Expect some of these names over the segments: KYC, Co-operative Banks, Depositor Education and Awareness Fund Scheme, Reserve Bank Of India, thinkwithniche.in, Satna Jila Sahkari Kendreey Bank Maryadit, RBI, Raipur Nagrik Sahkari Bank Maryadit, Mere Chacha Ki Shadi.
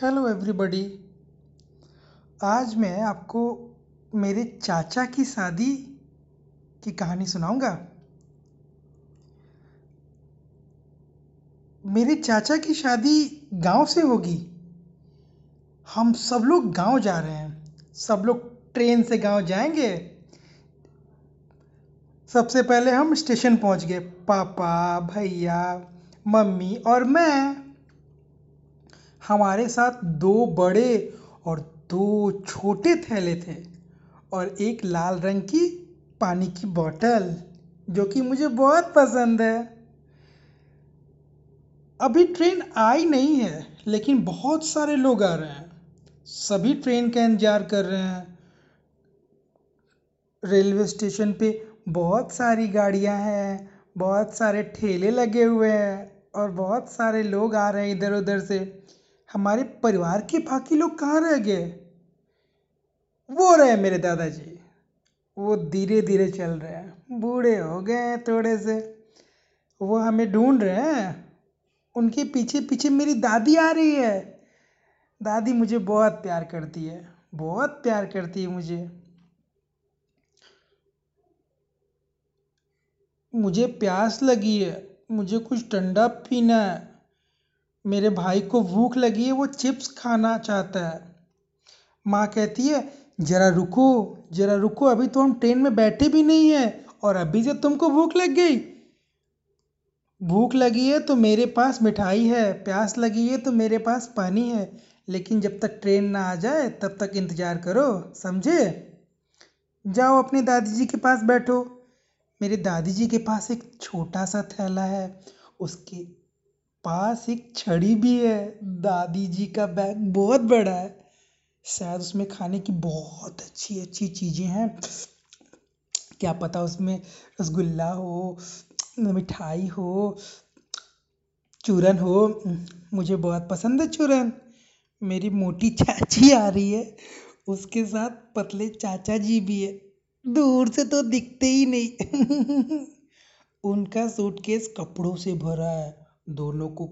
Hello everybody, आज मैं आपको मेरे चाचा की शादी की कहानी सुनाऊंगा। मेरे चाचा की शादी गांव से होगी। हम सब लोग गांव जा रहे हैं। सब लोग ट्रेन से गांव जाएंगे। सबसे पहले हम स्टेशन पहुंच गए। पापा, भैया, मम्मी और मैं। हमारे साथ दो बड़े और दो छोटे थैले थे और एक लाल रंग की पानी की बोतल, जो कि मुझे बहुत पसंद है। अभी ट्रेन आई नहीं है, लेकिन बहुत सारे लोग आ रहे हैं। सभी ट्रेन का इंतजार कर रहे हैं। रेलवे स्टेशन पे बहुत सारी गाड़ियां हैं, बहुत सारे ठेले लगे हुए हैं और बहुत सारे लोग आ रहे हैं इधर उधर से। हमारे परिवार के बाकी लोग कहाँ रह गए? वो रहे मेरे दादाजी। वो धीरे धीरे चल रहे हैं, बूढ़े हो गए हैं थोड़े से। वो हमें ढूंढ रहे हैं। उनके पीछे पीछे मेरी दादी आ रही है। दादी मुझे बहुत प्यार करती है, बहुत प्यार करती है मुझे। मुझे प्यास लगी है, मुझे कुछ ठंडा पीना है। मेरे भाई को भूख लगी है, वो चिप्स खाना चाहता है। माँ कहती है, जरा रुको जरा रुको, अभी तो हम ट्रेन में बैठे भी नहीं हैं और अभी से तुमको भूख लग गई। भूख लगी है तो मेरे पास मिठाई है, प्यास लगी है तो मेरे पास पानी है, लेकिन जब तक ट्रेन ना आ जाए तब तक इंतज़ार करो, समझे? जाओ अपने दादी जी के पास बैठो। मेरे दादी जी के पास एक छोटा सा थैला है, उसके पास एक छड़ी भी है। दादी जी का बैग बहुत बड़ा है, शायद उसमें खाने की बहुत अच्छी अच्छी चीज़ें हैं। क्या पता उसमें रसगुल्ला हो, मिठाई हो, चूरन हो। मुझे बहुत पसंद है चूरन। मेरी मोटी चाची आ रही है, उसके साथ पतले चाचा जी भी है, दूर से तो दिखते ही नहीं। उनका सूटकेस कपड़ों से भरा है। दोनों को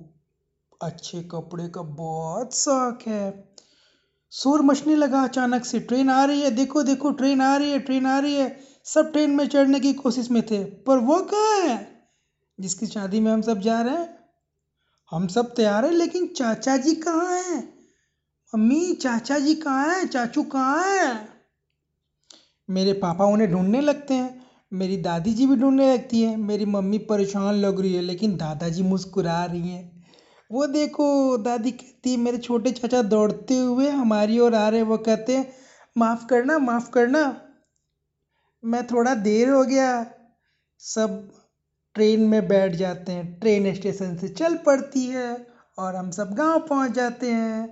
अच्छे कपड़े का बहुत शौक है। शोर मचने लगा अचानक से। ट्रेन आ रही है, देखो देखो ट्रेन आ रही है, ट्रेन आ रही है। सब ट्रेन में चढ़ने की कोशिश में थे, पर वो कहाँ है जिसकी शादी में हम सब जा रहे हैं? हम सब तैयार हैं, लेकिन चाचा जी कहाँ हैं? मम्मी, चाचा जी कहाँ हैं? चाचू कहाँ हैं? मेरे पापा उन्हें ढूंढने लगते हैं। मेरी दादी जी भी ढूंढने लगती है। मेरी मम्मी परेशान लग रही है, लेकिन दादाजी मुस्कुरा रही हैं। वो देखो, दादी कहती, मेरे छोटे चाचा दौड़ते हुए हमारी ओर आ रहे। वो कहते हैं, माफ़ करना माफ़ करना, मैं थोड़ा देर हो गया। सब ट्रेन में बैठ जाते हैं। ट्रेन स्टेशन से चल पड़ती है और हम सब गांव पहुंच जाते हैं।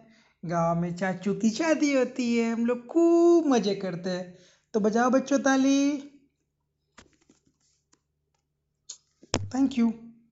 गांव में चाचू की शादी होती है। हम लोग खूब मज़े करते हैं। तो बजाओ बच्चों ताली। Thank you.